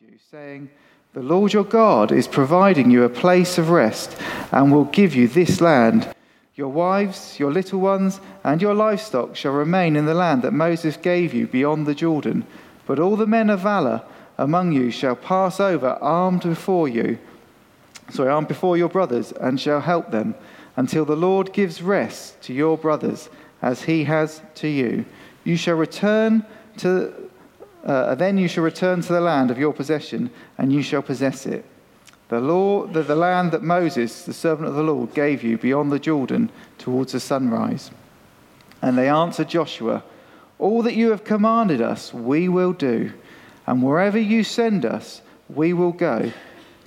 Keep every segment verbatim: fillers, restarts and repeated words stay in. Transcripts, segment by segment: you, saying, "The Lord your God is providing you a place of rest and will give you this land. Your wives, your little ones, and your livestock shall remain in the land that Moses gave you beyond the Jordan. But all the men of valor among you shall pass over armed before you, sorry, armed before your brothers, and shall help them, until the Lord gives rest to your brothers, as he has to you. You shall return to Uh, then you shall return to the land of your possession, and you shall possess it. The, law, the, the land that Moses, the servant of the Lord, gave you beyond the Jordan towards the sunrise." And they answered Joshua, "All that you have commanded us, we will do. And wherever you send us, we will go.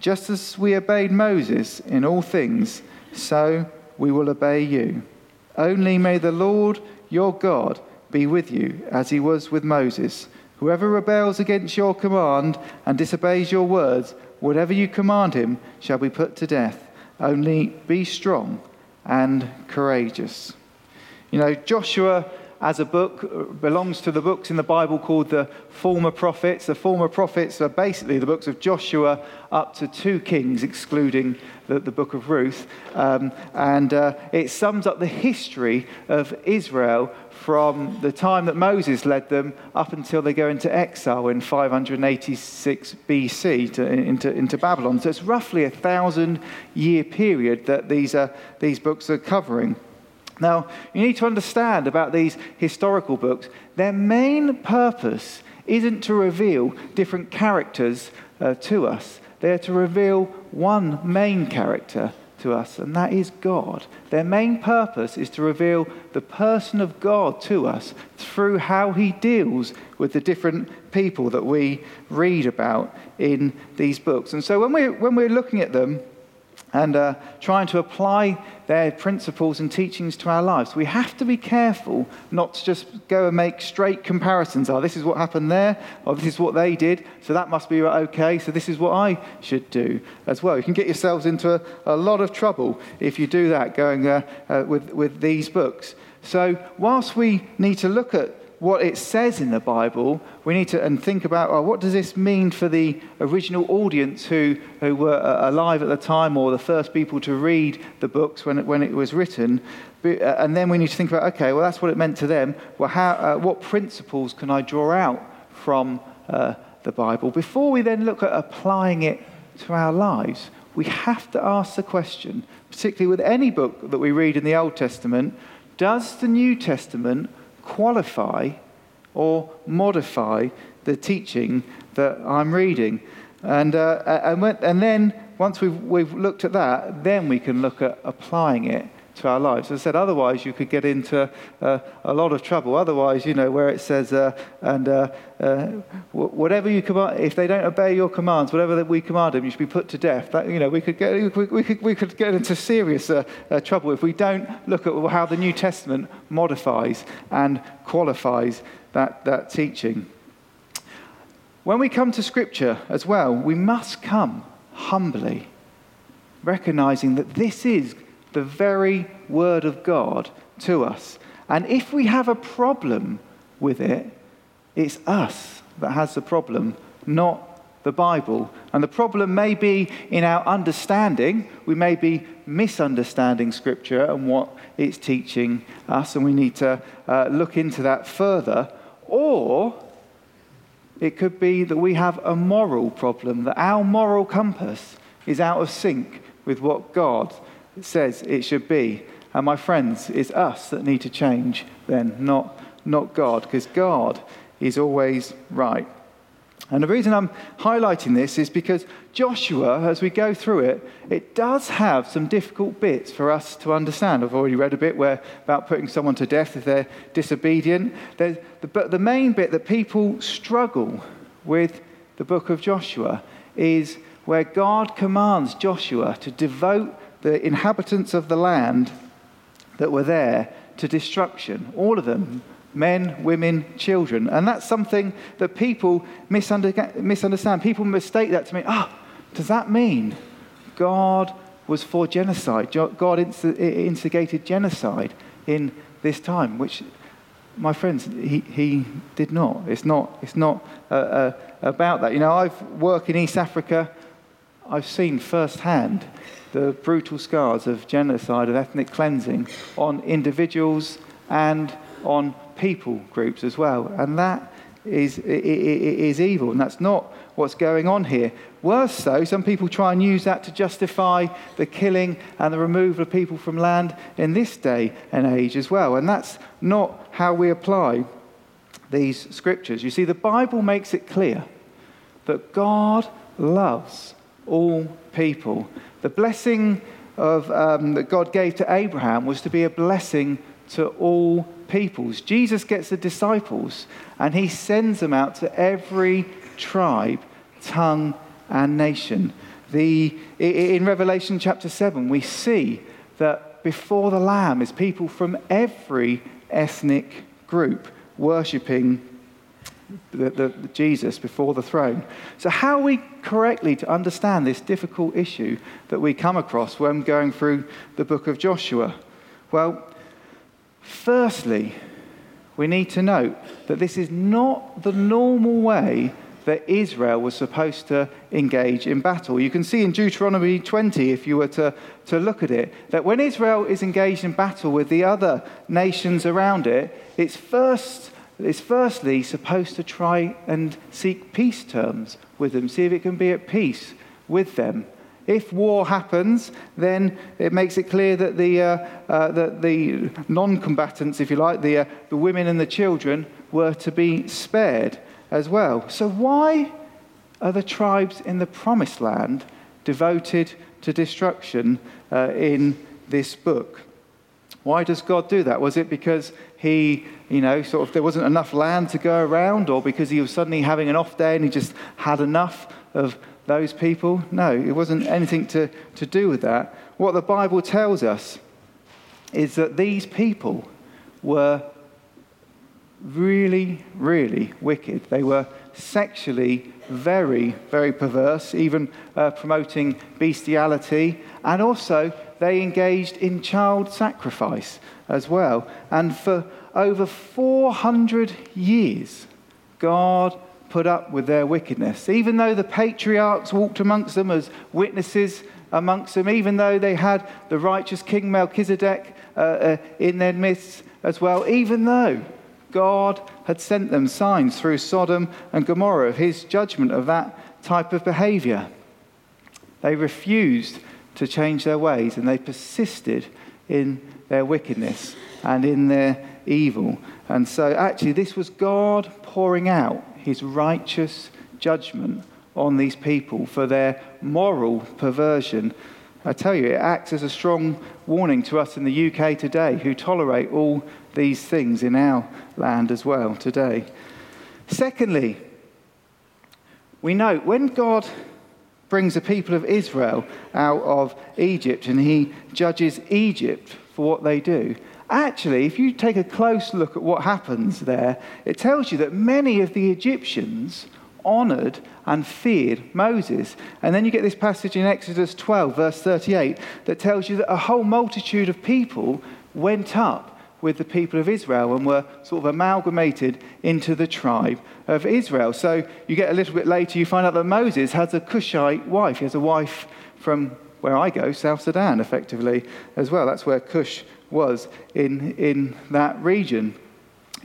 Just as we obeyed Moses in all things, so we will obey you. Only may the Lord your God be with you, as he was with Moses. Whoever rebels against your command and disobeys your words, whatever you command him, shall be put to death. Only be strong and courageous." You know, Joshua as a book belongs to the books in the Bible called the Former Prophets. The Former Prophets are basically the books of Joshua up to two kings, excluding the, the book of Ruth. Um, and uh, it sums up the history of Israel from the time that Moses led them up until they go into exile in five eighty-six B C to, into, into Babylon. So it's roughly a thousand-year period that these uh, these books are covering. Now, you need to understand about these historical books. Their main purpose isn't to reveal different characters uh, to us. They're to reveal one main character to us, and that is God. Their main purpose is to reveal the person of God to us through how he deals with the different people that we read about in these books. And so when we're, when we're looking at them and uh, trying to apply their principles and teachings to our lives, we have to be careful not to just go and make straight comparisons. Oh, this is what happened there, or this is what they did, so that must be okay, so this is what I should do as well. You can get yourselves into a, a lot of trouble if you do that, going uh, uh, with, with these books. So whilst we need to look at what it says in the Bible, we need to and think about, oh, what does this mean for the original audience who, who were alive at the time, or the first people to read the books when it, when it was written? And then we need to think about, okay, well, that's what it meant to them. Well, how, uh, what principles can I draw out from uh, the Bible? Before we then look at applying it to our lives, we have to ask the question, particularly with any book that we read in the Old Testament, does the New Testament qualify or modify the teaching that I'm reading? And uh, and, when, and then once we've, we've looked at that, then we can look at applying it to our lives. As I said, otherwise you could get into uh, a lot of trouble. Otherwise, you know, where it says, uh, and uh, uh, whatever you command, if they don't obey your commands, whatever that we command them, you should be put to death. That, you know, we could get we, we could we could get into serious uh, uh, trouble if we don't look at how the New Testament modifies and qualifies that that teaching. When we come to Scripture as well, we must come humbly, recognizing that this is the very word of God to us. And if we have a problem with it, it's us that has the problem, not the Bible. And the problem may be in our understanding. We may be misunderstanding Scripture and what it's teaching us, and we need to uh, look into that further. Or it could be that we have a moral problem, that our moral compass is out of sync with what God says it should be. And my friends, it's us that need to change then, not not God, because God is always right. And the reason I'm highlighting this is because Joshua, as we go through it, it does have some difficult bits for us to understand. I've already read a bit where about putting someone to death if they're disobedient. There's the, but the main bit that people struggle with the book of Joshua is where God commands Joshua to devote the inhabitants of the land that were there to destruction, all of them, men, women, children. And that's something that people misunderstand. People mistake that to mean, ah, oh, does that mean God was for genocide? God instigated genocide in this time, which my friends, he, he did not. It's not it's not uh, uh, about that. You know, I've worked in East Africa. I've seen firsthand the brutal scars of genocide and ethnic cleansing on individuals and on people groups as well. And that is it, it is evil, and that's not what's going on here. Worse so, some people try and use that to justify the killing and the removal of people from land in this day and age as well. And that's not how we apply these scriptures. You see, the Bible makes it clear that God loves all people. The blessing of um, that God gave to Abraham was to be a blessing to all peoples. Jesus gets the disciples and he sends them out to every tribe, tongue, and nation. The in Revelation chapter seven, we see that before the Lamb is people from every ethnic group worshipping the, the, the Jesus before the throne. So how are we correctly to understand this difficult issue that we come across when going through the book of Joshua? Well, firstly, we need to note that this is not the normal way that Israel was supposed to engage in battle. You can see in Deuteronomy twenty, if you were to, to look at it, that when Israel is engaged in battle with the other nations around it, it's first it's firstly supposed to try and seek peace terms with them, see if it can be at peace with them. If war happens, then it makes it clear that the uh, uh, that the non-combatants, if you like, the uh, the women and the children were to be spared as well. So why are the tribes in the Promised Land devoted to destruction uh, in this book? Why does God do that? Was it because he, you know, sort of there wasn't enough land to go around, or because he was suddenly having an off day and he just had enough of those people? No, it wasn't anything to, to do with that. What the Bible tells us is that these people were really, really wicked. They were sexually very, very perverse, even uh, promoting bestiality, and also they engaged in child sacrifice as well. And for over four hundred years, God put up with their wickedness. Even though the patriarchs walked amongst them as witnesses amongst them, even though they had the righteous King Melchizedek uh, uh, in their midst as well, even though God had sent them signs through Sodom and Gomorrah of his judgment of that type of behavior, they refused to change their ways and they persisted in their wickedness and in their evil. And so actually this was God pouring out his righteous judgment on these people for their moral perversion. I tell you, it acts as a strong warning to us in the U K today who tolerate all these things in our land as well today. Secondly, we note when God brings the people of Israel out of Egypt and he judges Egypt for what they do, actually, if you take a close look at what happens there, it tells you that many of the Egyptians honoured and feared Moses. And then you get this passage in Exodus twelve, verse thirty-eight, that tells you that a whole multitude of people went up with the people of Israel and were sort of amalgamated into the tribe of Israel. So you get a little bit later, you find out that Moses has a Cushite wife. He has a wife from where I go, South Sudan, effectively, as well. That's where Cush was in in that region.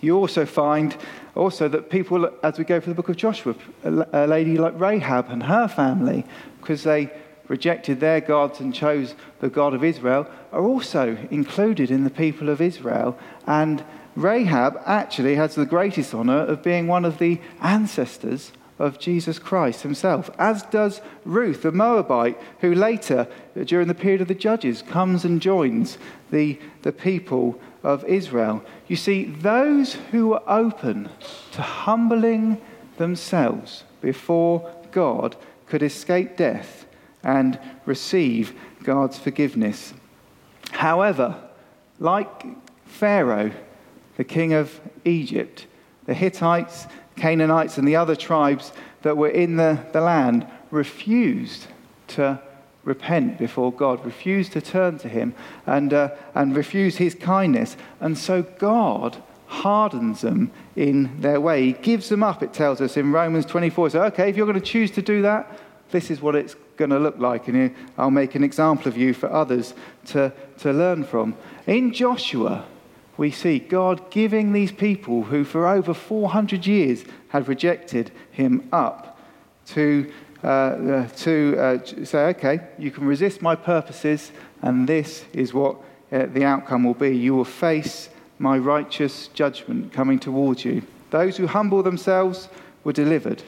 You also find also that people, as we go through the book of Joshua, a lady like Rahab and her family, because they rejected their gods and chose the God of Israel, are also included in the people of Israel. And Rahab actually has the greatest honor of being one of the ancestors of Jesus Christ himself, as does Ruth, the Moabite, who later, during the period of the Judges, comes and joins the, the people of Israel. You see, those who were open to humbling themselves before God could escape death and receive God's forgiveness. However, like Pharaoh, the king of Egypt, the Hittites, Canaanites and the other tribes that were in the, the land refused to repent before God, refused to turn to him and uh, and refused his kindness. And so God hardens them in their way. He gives them up, it tells us in Romans twenty-four. So, okay, if you're going to choose to do that, this is what it's going to look like, and I'll make an example of you for others to, to learn from. In Joshua, we see God giving these people who for over four hundred years had rejected him up to uh, uh, to uh, say, okay, you can resist my purposes, and this is what uh, the outcome will be. You will face my righteous judgment coming towards you. Those who humble themselves were delivered.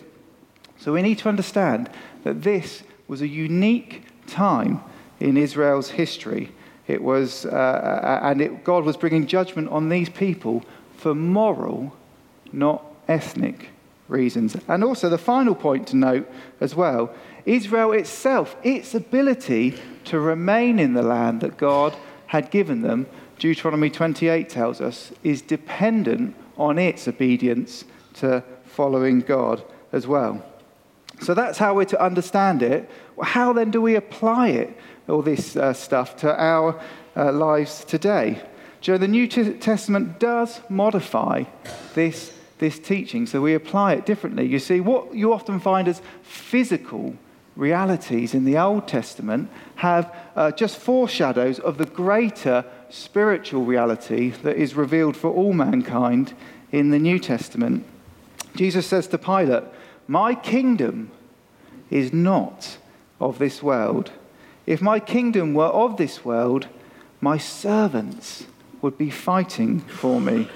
So we need to understand that this was a unique time in Israel's history. It was, uh, and it, God was bringing judgment on these people for moral, not ethnic reasons. And also the final point to note as well, Israel itself, its ability to remain in the land that God had given them, Deuteronomy twenty-eight tells us, is dependent on its obedience to following God as well. So that's how we're to understand it. How then do we apply it, all this uh, stuff, to our uh, lives today? Joe, the New Testament does modify this this teaching, so we apply it differently. You see, what you often find as physical realities in the Old Testament have uh, just foreshadows of the greater spiritual reality that is revealed for all mankind in the New Testament. Jesus says to Pilate, "My kingdom is not of this world. If my kingdom were of this world, my servants would be fighting for me."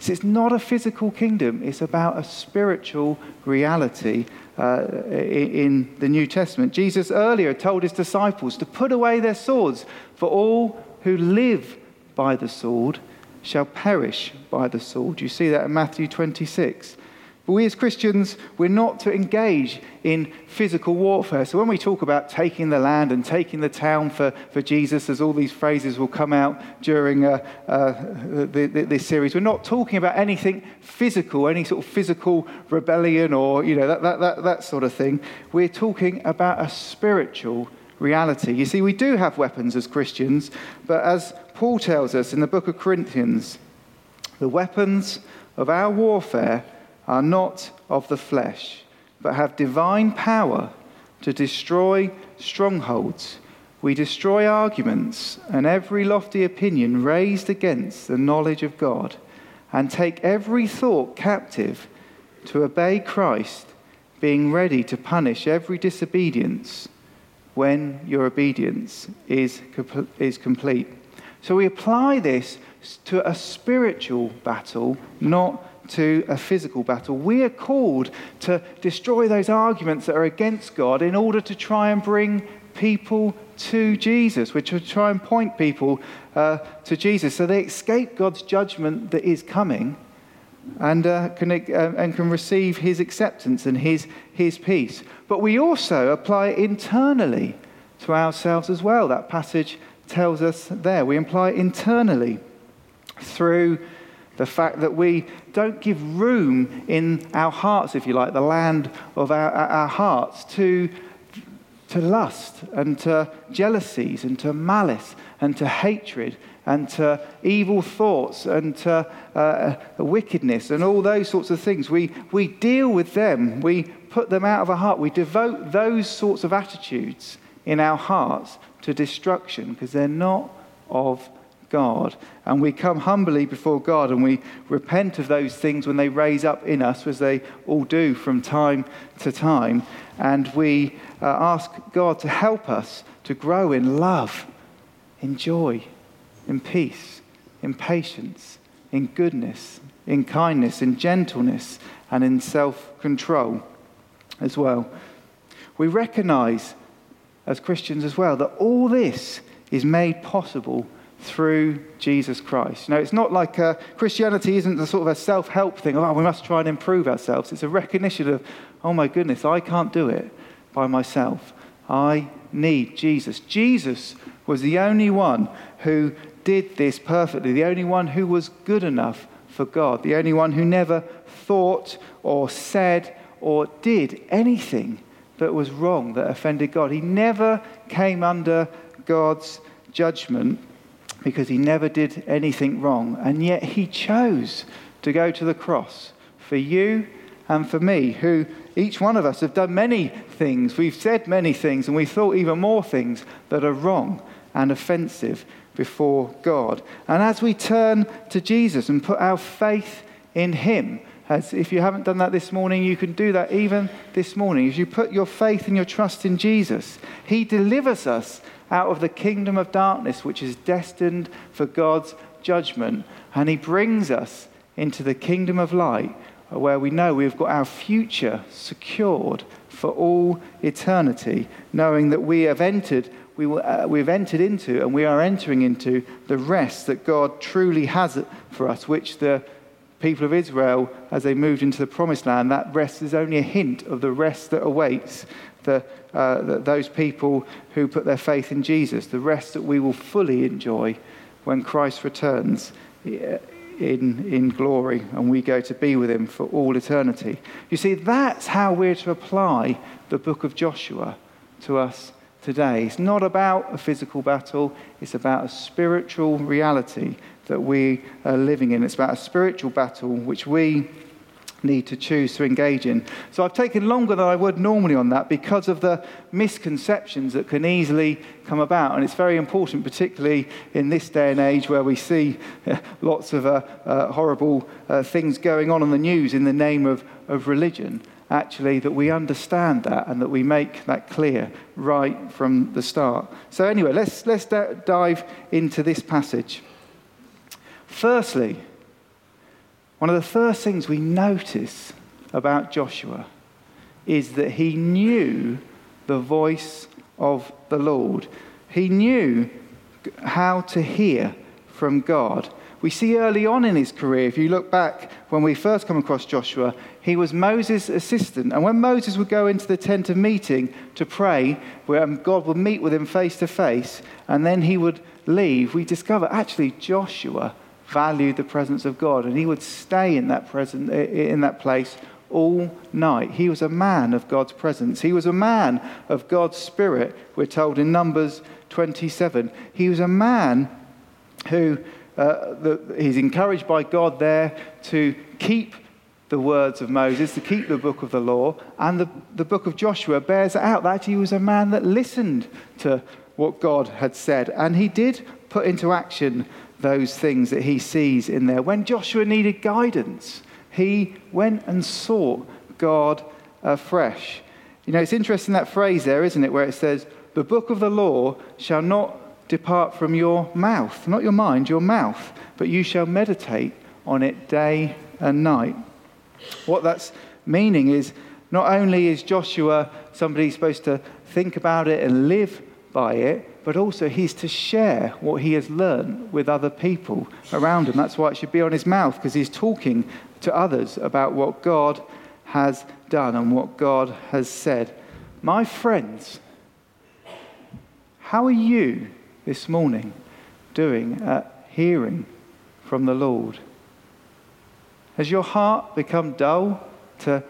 So it's not a physical kingdom. It's about a spiritual reality uh, in the New Testament. Jesus earlier told his disciples to put away their swords, for all who live by the sword shall perish by the sword. You see that in Matthew twenty-six. But we as Christians, we're not to engage in physical warfare. So when we talk about taking the land and taking the town for, for Jesus, as all these phrases will come out during uh, uh, the, the, this series, we're not talking about anything physical, any sort of physical rebellion or, you know, that, that, that, that sort of thing. We're talking about a spiritual reality. You see, we do have weapons as Christians, but as Paul tells us in the book of Corinthians, the weapons of our warfare are not of the flesh, but have divine power to destroy strongholds. We destroy arguments and every lofty opinion raised against the knowledge of God, and take every thought captive to obey Christ, being ready to punish every disobedience when your obedience is com- is complete. So we apply this to a spiritual battle, not to a physical battle. We are called to destroy those arguments that are against God in order to try and bring people to Jesus. We're to try and point people uh, to Jesus so they escape God's judgment that is coming and uh, can uh, and can receive his acceptance and his his peace. But we also apply it internally to ourselves as well. That passage tells us there. We apply it internally through the fact that we don't give room in our hearts, if you like, the land of our, our hearts, to, to lust and to jealousies and to malice and to hatred and to evil thoughts and to uh, wickedness and all those sorts of things. We, we deal with them. We put them out of our heart. We devote those sorts of attitudes in our hearts to destruction because they're not of God, and we come humbly before God and we repent of those things when they raise up in us, as they all do from time to time, and we uh, ask God to help us to grow in love, in joy, in peace, in patience, in goodness, in kindness, in gentleness, and in self-control as well. We recognize as Christians as well that all this is made possible through Jesus Christ. You know, it's not like uh, Christianity isn't a sort of a self-help thing. Oh, we must try and improve ourselves. It's a recognition of, oh my goodness, I can't do it by myself. I need Jesus. Jesus was the only one who did this perfectly, the only one who was good enough for God, the only one who never thought or said or did anything that was wrong, that offended God. He never came under God's judgment, because he never did anything wrong, and yet he chose to go to the cross for you and for me, who each one of us have done many things. We've said many things, and we've thought even more things that are wrong and offensive before God. And as we turn to Jesus and put our faith in him, as if you haven't done that this morning, you can do that even this morning. As you put your faith and your trust in Jesus, he delivers us out of the kingdom of darkness, which is destined for God's judgment. And he brings us into the kingdom of light, where we know we've got our future secured for all eternity, knowing that we have entered, we will, uh, we've entered into, and we are entering into the rest that God truly has for us, which the people of Israel, as they moved into the promised land, that rest is only a hint of the rest that awaits the, uh, the, those people who put their faith in Jesus, the rest that we will fully enjoy when Christ returns in, in glory and we go to be with him for all eternity. You see, that's how we're to apply the book of Joshua to us today. It's not about a physical battle, it's about a spiritual reality that we are living in. It's about a spiritual battle which we need to choose to engage in. So I've taken longer than I would normally on that because of the misconceptions that can easily come about. And it's very important, particularly in this day and age where we see lots of uh, uh, horrible uh, things going on in the news in the name of, of religion, actually, that we understand that and that we make that clear right from the start. So anyway, let's let's d- dive into this passage. Firstly, one of the first things we notice about Joshua is that he knew the voice of the Lord. He knew how to hear from God. We see early on in his career, if you look back when we first come across Joshua, he was Moses' assistant. And when Moses would go into the tent of meeting to pray, where God would meet with him face to face, and then he would leave, we discover actually Joshua valued the presence of God, and he would stay in that present in that place all night. He was a man of God's presence. He was a man of God's spirit, we're told in Numbers twenty-seven. He was a man who uh, the, he's encouraged by God there to keep the words of Moses, to keep the book of the law, and the, the book of Joshua bears it out that he was a man that listened to what God had said, and he did put into action those things that he sees in there. When Joshua needed guidance, he went and sought God afresh. You know, it's interesting that phrase there, isn't it, where it says, the book of the law shall not depart from your mouth, not your mind, your mouth, but you shall meditate on it day and night. What that's meaning is, not only is Joshua somebody supposed to think about it and live by it, but also he's to share what he has learned with other people around him. That's why it should be on his mouth, because he's talking to others about what God has done and what God has said. My friends, how are you this morning doing at hearing from the Lord? Has your heart become dull to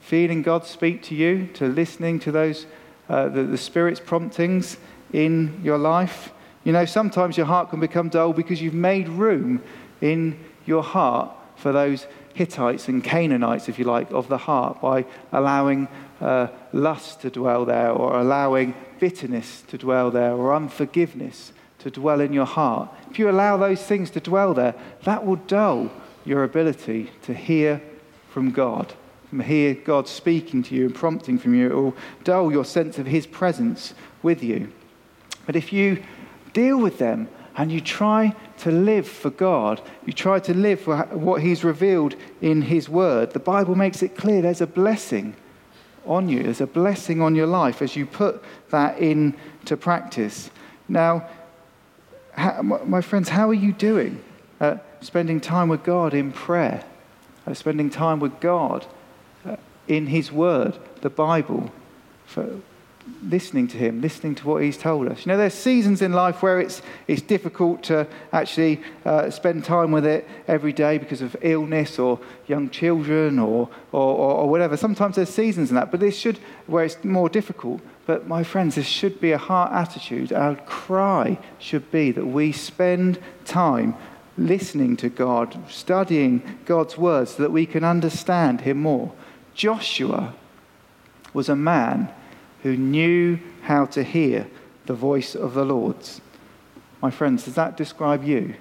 feeling God speak to you, to listening to those uh, the, the Spirit's promptings in your life? You know, sometimes your heart can become dull because you've made room in your heart for those Hittites and Canaanites, if you like, of the heart by allowing uh, lust to dwell there, or allowing bitterness to dwell there, or unforgiveness to dwell in your heart. If you allow those things to dwell there, that will dull your ability to hear from God, from hear God speaking to you and prompting from you. It will dull your sense of his presence with you. But if you deal with them and you try to live for God, you try to live for what he's revealed in his word, the Bible makes it clear there's a blessing on you. There's a blessing on your life as you put that into practice. Now, how, my friends, how are you doing at spending time with God in prayer, at spending time with God in his word, the Bible, for listening to him, listening to what he's told us? You know, there's seasons in life where it's it's difficult to actually uh, spend time with it every day because of illness or young children or, or or whatever. Sometimes there's seasons in that, but this should, where it's more difficult. But my friends, this should be a heart attitude. Our cry should be that we spend time listening to God, studying God's word so that we can understand him more. Joshua was a man who knew how to hear the voice of the Lord. My friends, does that describe you?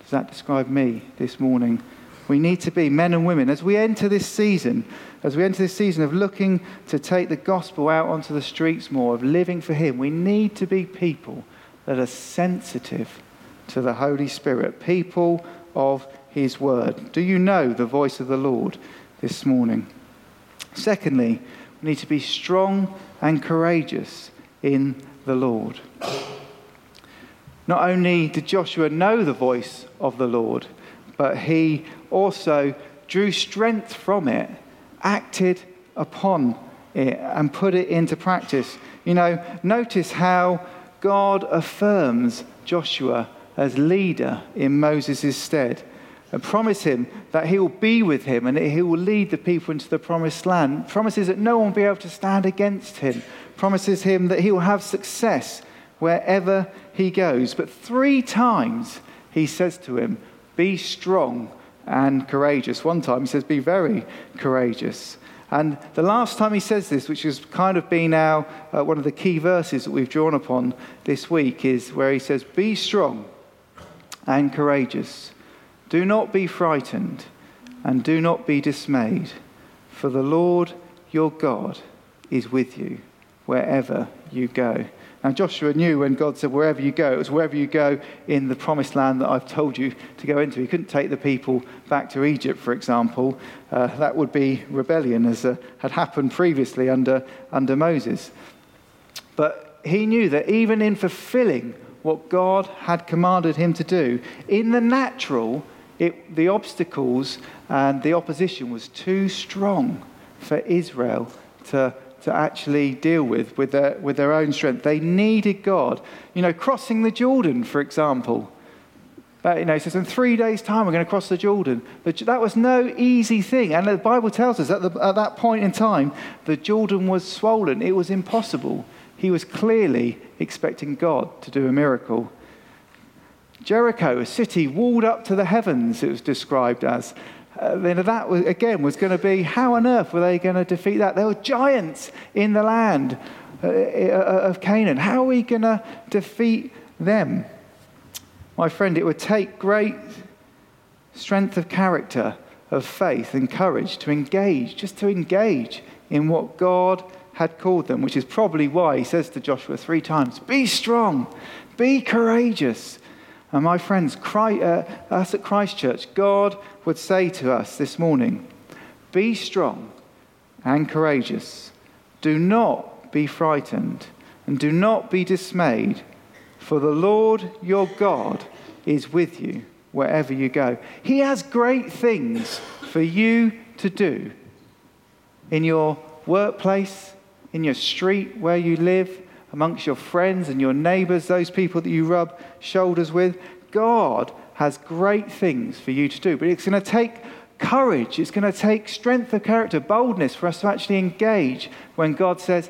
Does that describe me this morning? We need to be men and women. As we enter this season, as we enter this season of looking to take the gospel out onto the streets more, of living for him, we need to be people that are sensitive to the Holy Spirit, people of his word. Do you know the voice of the Lord this morning? Secondly, we need to be strong and courageous in the Lord. Not only did Joshua know the voice of the Lord, but he also drew strength from it, acted upon it, and put it into practice. You know, notice how God affirms Joshua as leader in Moses' stead and promise him that he will be with him and that he will lead the people into the promised land. Promises that no one will be able to stand against him. Promises him that he will have success wherever he goes. But three times he says to him, be strong and courageous. One time he says, be very courageous. And the last time he says this, which has kind of been now uh, one of the key verses that we've drawn upon this week, is where he says, be strong and courageous. Do not be frightened and do not be dismayed, for the Lord your God is with you wherever you go. Now Joshua knew when God said wherever you go, it was wherever you go in the promised land that I've told you to go into. He couldn't take the people back to Egypt, for example. Uh, that would be rebellion, as uh, had happened previously under, under Moses. But he knew that even in fulfilling what God had commanded him to do, in the natural, It, the obstacles and the opposition was too strong for Israel to, to actually deal with, with their, with their own strength. They needed God. You know, crossing the Jordan, for example. But, you know, it says in three days' time we're going to cross the Jordan. But that was no easy thing. And the Bible tells us that at that point in time, the Jordan was swollen. It was impossible. He was clearly expecting God to do a miracle. Jericho, a city walled up to the heavens, it was described as. Uh, that, was, again, was going to be, how on earth were they going to defeat that? There were giants in the land uh, of Canaan. How are we going to defeat them? My friend, it would take great strength of character, of faith and courage to engage, just to engage in what God had called them, which is probably why he says to Joshua three times, be strong, be courageous. And my friends, Christ, uh, us at Christchurch, God would say to us this morning, be strong and courageous. Do not be frightened and do not be dismayed, for the Lord your God is with you wherever you go. He has great things for you to do in your workplace, in your street where you live, amongst your friends and your neighbours, those people that you rub shoulders with. God has great things for you to do. But it's going to take courage. It's going to take strength of character, boldness for us to actually engage when God says,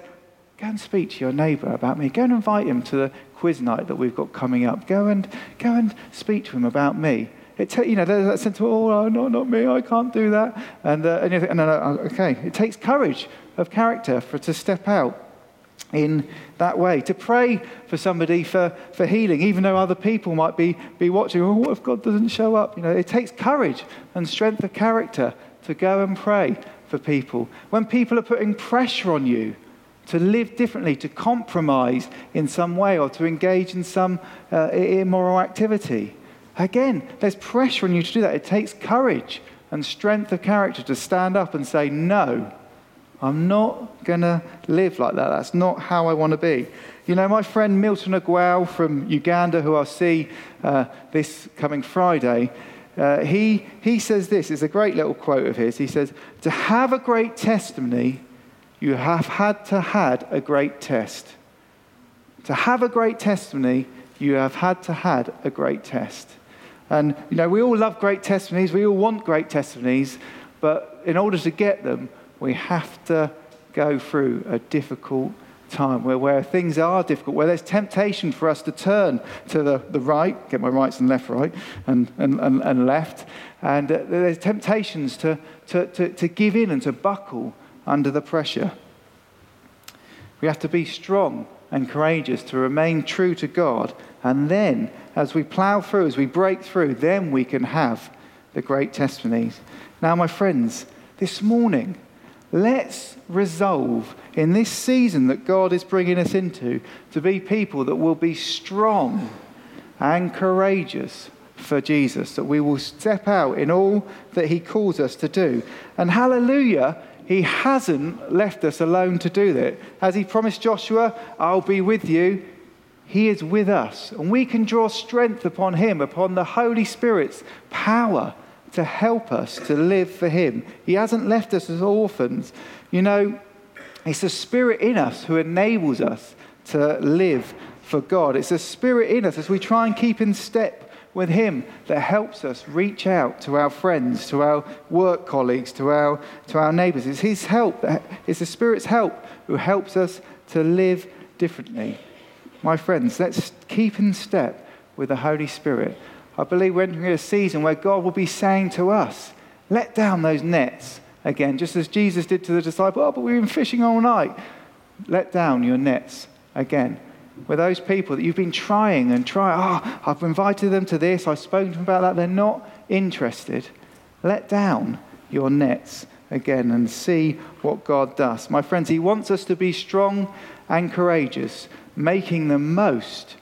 go and speak to your neighbour about me. Go and invite him to the quiz night that we've got coming up. Go and go and speak to him about me. It ta- you know, there's that sense of, oh, no, not me, I can't do that. And, uh, and you think, no, no, okay. It takes courage of character for to step out in that way, to pray for somebody for, for healing, even though other people might be, be watching. Oh, what if God doesn't show up? You know, it takes courage and strength of character to go and pray for people. When people are putting pressure on you to live differently, to compromise in some way, or to engage in some uh, immoral activity, again, there's pressure on you to do that. It takes courage and strength of character to stand up and say, no, I'm not going to live like that. That's not how I want to be. You know, my friend Milton Aguao from Uganda, who I'll see uh, this coming Friday, uh, he he says this. It's a great little quote of his. He says, to have a great testimony, you have had to had a great test. To have a great testimony, you have had to had a great test. And, you know, we all love great testimonies. We all want great testimonies. But in order to get them, we have to go through a difficult time, where, where things are difficult, where there's temptation for us to turn to the, the right, get my rights and left right, and, and, and, and left, and uh, there's temptations to, to, to, to give in and to buckle under the pressure. We have to be strong and courageous to remain true to God, and then as we plow through, as we break through, then we can have the great testimonies. Now, my friends, this morning, let's resolve in this season that God is bringing us into to be people that will be strong and courageous for Jesus, that we will step out in all that he calls us to do. And hallelujah, he hasn't left us alone to do that. As he promised Joshua, I'll be with you. He is with us, and we can draw strength upon him, upon the Holy Spirit's power to help us to live for him. He hasn't left us as orphans. You know, it's the Spirit in us who enables us to live for God. It's the Spirit in us as we try and keep in step with him that helps us reach out to our friends, to our work colleagues, to our to our neighbours. It's his help, it's the Spirit's help who helps us to live differently. My friends, let's keep in step with the Holy Spirit. I believe we're entering a season where God will be saying to us, let down those nets again, just as Jesus did to the disciples. Oh, but we've been fishing all night. Let down your nets again. With those people that you've been trying and trying, oh, I've invited them to this, I've spoken to them about that, they're not interested. Let down your nets again and see what God does. My friends, he wants us to be strong and courageous, making the most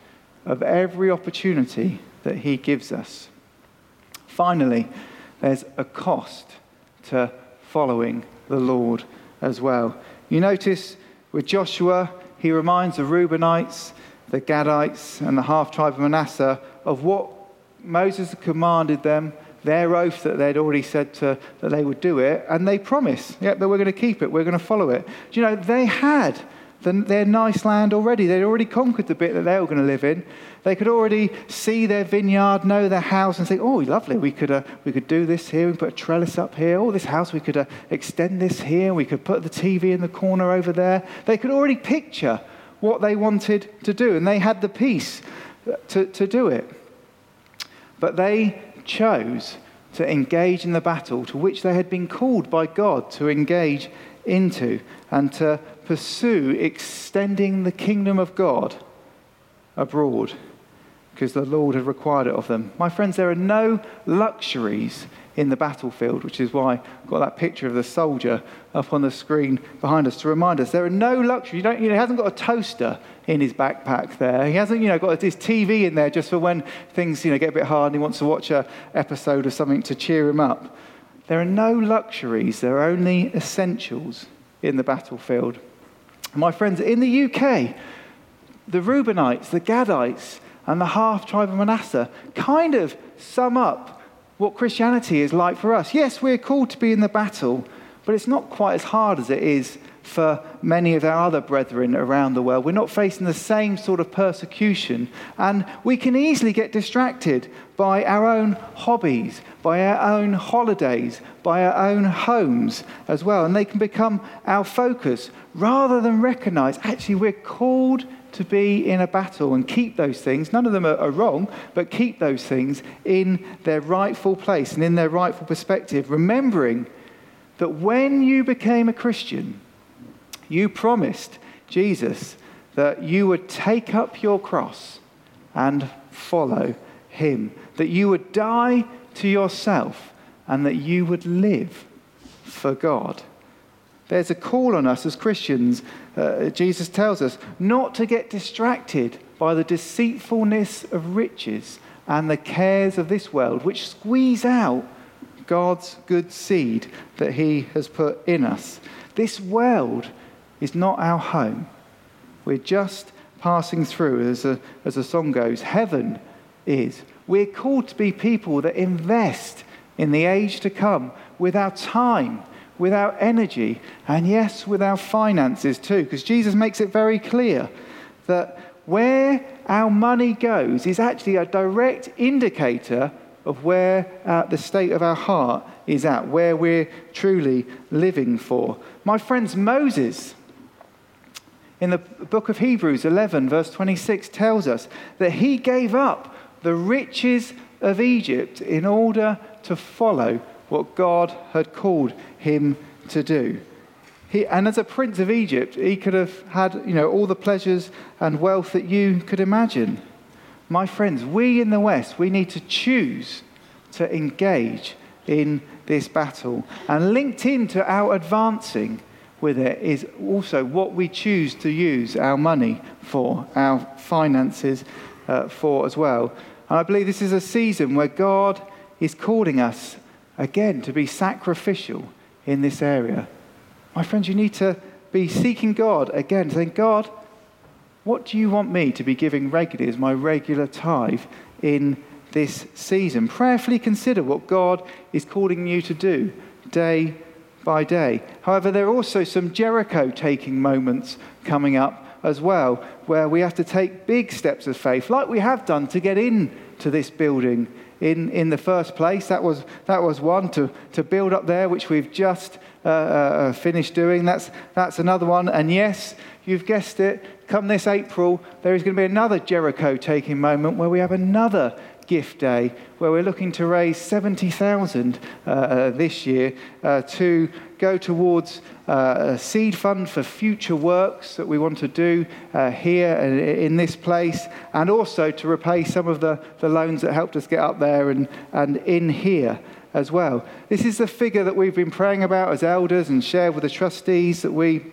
of every opportunity that he gives us. Finally, there's a cost to following the Lord as well. You notice with Joshua, he reminds the Reubenites, the Gadites, and the half-tribe of Manasseh of what Moses commanded them, their oath that they'd already said to, that they would do it, and they promised, yep, that we're going to keep it, we're going to follow it. Do you know, they had The, their nice land already. They'd already conquered the bit that they were going to live in. They could already see their vineyard, know their house, and think, oh, lovely, we could uh, we could do this here, we could put a trellis up here, oh, this house, we could uh, extend this here, we could put the T V in the corner over there. They could already picture what they wanted to do, and they had the peace to, to do it. But they chose to engage in the battle to which they had been called by God to engage into and to pursue extending the kingdom of God abroad because the Lord had required it of them. My friends, there are no luxuries in the battlefield, which is why I've got that picture of the soldier up on the screen behind us to remind us there are no luxuries. You don't, you know, he hasn't got a toaster in his backpack there. He hasn't, you know, got his T V in there just for when things, you know, get a bit hard and he wants to watch an episode or something to cheer him up. There are no luxuries, there are only essentials in the battlefield. My friends, in the U K, the Reubenites, the Gadites, and the half-tribe of Manasseh kind of sum up what Christianity is like for us. Yes, we're called to be in the battle, but it's not quite as hard as it is for many of our other brethren around the world. We're not facing the same sort of persecution, and we can easily get distracted by our own hobbies, by our own holidays, by our own homes as well, and they can become our focus rather than recognize actually we're called to be in a battle and keep those things. None of them are, are wrong, but keep those things in their rightful place and in their rightful perspective, remembering that when you became a Christian, you promised Jesus that you would take up your cross and follow him, that you would die to yourself and that you would live for God. There's a call on us as Christians, uh, Jesus tells us, not to get distracted by the deceitfulness of riches and the cares of this world, which squeeze out God's good seed that he has put in us. This world is not our home. We're just passing through, as a, as a song goes. Heaven is. We're called to be people that invest in the age to come with our time, with our energy, and yes, with our finances too, because Jesus makes it very clear that where our money goes is actually a direct indicator of where uh, the state of our heart is at, where we're truly living for. My friends, Moses in the book of Hebrews eleven, verse twenty-six, tells us that he gave up the riches of Egypt in order to follow what God had called him to do. He, and as a prince of Egypt, he could have had, you know, all the pleasures and wealth that you could imagine. My friends, we in the West, we need to choose to engage in this battle. And linked into our advancing with it is also what we choose to use our money for, our finances uh, for as well. And I believe this is a season where God is calling us again to be sacrificial in this area. My friends, you need to be seeking God again, saying, God, what do you want me to be giving regularly as my regular tithe in this season? Prayerfully consider what God is calling you to do day by day. However, there are also some Jericho taking moments coming up as well, where we have to take big steps of faith, like we have done to get into this building in, in the first place. That was that was one to, to build up there, which we've just uh, uh, finished doing. That's that's another one. And yes, you've guessed it, come this April, there is going to be another Jericho taking moment where we have another gift day, where we're looking to raise seventy thousand dollars uh, uh, this year uh, to go towards uh, a seed fund for future works that we want to do uh, here in, in this place, and also to repay some of the, the loans that helped us get up there and, and in here as well. This is the figure that we've been praying about as elders and shared with the trustees that we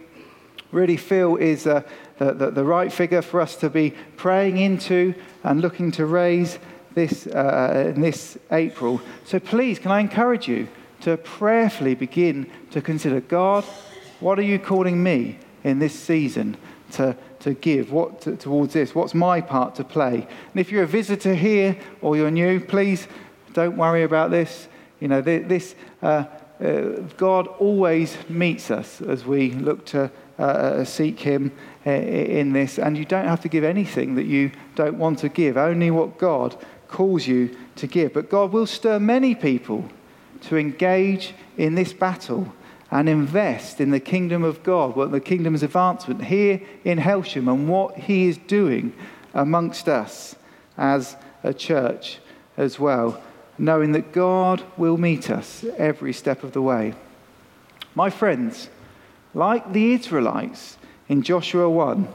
really feel is uh, the, the, the right figure for us to be praying into and looking to raise This uh, in this April. So please, can I encourage you to prayerfully begin to consider, God, what are you calling me in this season to, to give? What to, towards this? What's my part to play? And if you're a visitor here or you're new, please don't worry about this. You know, this uh, uh, God always meets us as we look to uh, seek Him uh, in this, and you don't have to give anything that you don't want to give. Only what God calls you to give. But God will stir many people to engage in this battle and invest in the kingdom of God, what the kingdom's advancement here in Helsham and what he is doing amongst us as a church as well, knowing that God will meet us every step of the way. My friends, like the Israelites in Joshua one,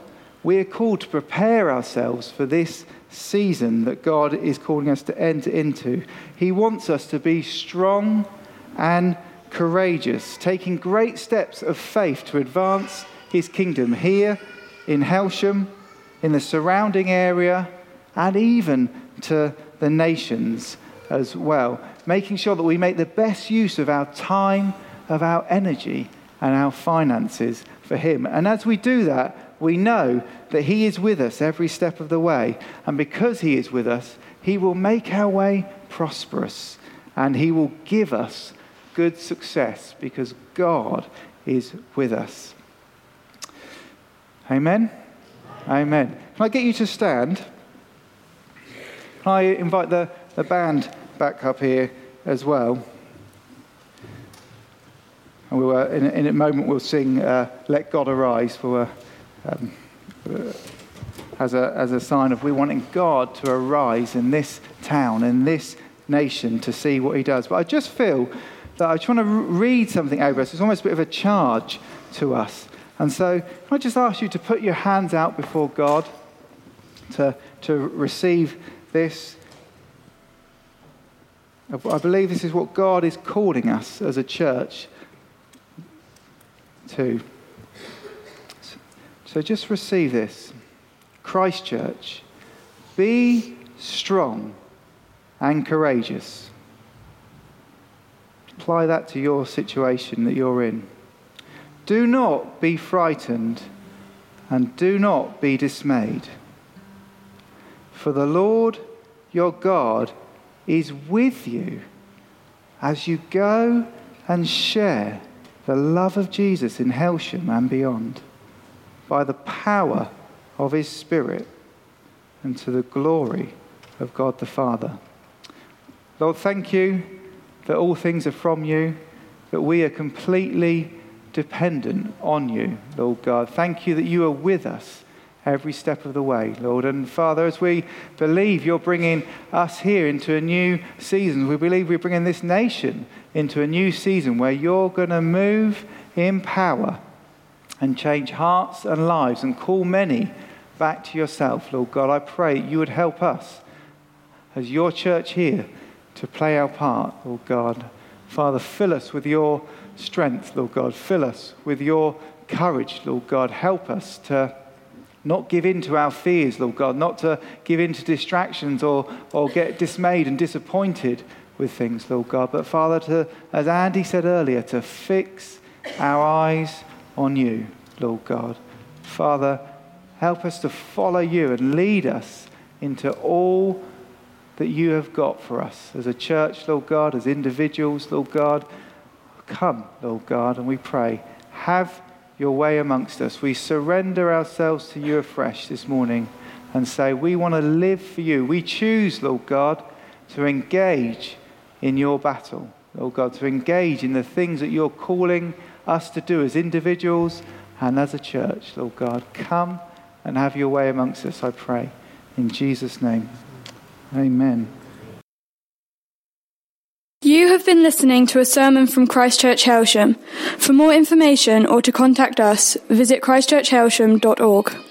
we are called to prepare ourselves for this season that God is calling us to enter into. He wants us to be strong and courageous, taking great steps of faith to advance his kingdom here in Helsham, in the surrounding area, and even to the nations as well, making sure that we make the best use of our time, of our energy, and our finances for him. And as we do that, we know that he is with us every step of the way. And because he is with us, he will make our way prosperous. And he will give us good success because God is with us. Amen? Amen. Can I get you to stand? Can I invite the, the band back up here as well? And we'll, uh, in, in a moment we'll sing uh, Let God Arise for... Uh, Um, uh, as a as a sign of we wanting God to arise in this town, in this nation, to see what he does. But I just feel that I just want to read something over us. It's almost a bit of a charge to us. And so can I just ask you to put your hands out before God to to receive this? I believe this is what God is calling us as a church to. So just receive this. Christchurch, be strong and courageous. Apply that to your situation that you're in. Do not be frightened and do not be dismayed. For the Lord your God is with you as you go and share the love of Jesus in Helsham and beyond, by the power of his Spirit and to the glory of God the Father. Lord, thank you that all things are from you, that we are completely dependent on you, Lord God. Thank you that you are with us every step of the way, Lord. And Father, as we believe you're bringing us here into a new season, we believe we're bringing this nation into a new season where you're going to move in power and change hearts and lives and call many back to yourself, Lord God. I pray you would help us as your church here to play our part, Lord God. Father, fill us with your strength, Lord God. Fill us with your courage, Lord God. Help us to not give in to our fears, Lord God, not to give in to distractions or, or get dismayed and disappointed with things, Lord God. But Father, to, as Andy said earlier, to fix our eyes on you, Lord God. Father, help us to follow you and lead us into all that you have got for us as a church, Lord God, as individuals, Lord God. Come, Lord God, and we pray, have your way amongst us. We surrender ourselves to you afresh this morning and say we want to live for you. We choose, Lord God, to engage in your battle, Lord God, to engage in the things that you're calling us to do as individuals and as a church, Lord God. Come and have your way amongst us, I pray, in Jesus' name. Amen. You have been listening to a sermon from Christchurch Hailsham. For more information or to contact us, visit Christchurch Hailsham dot org.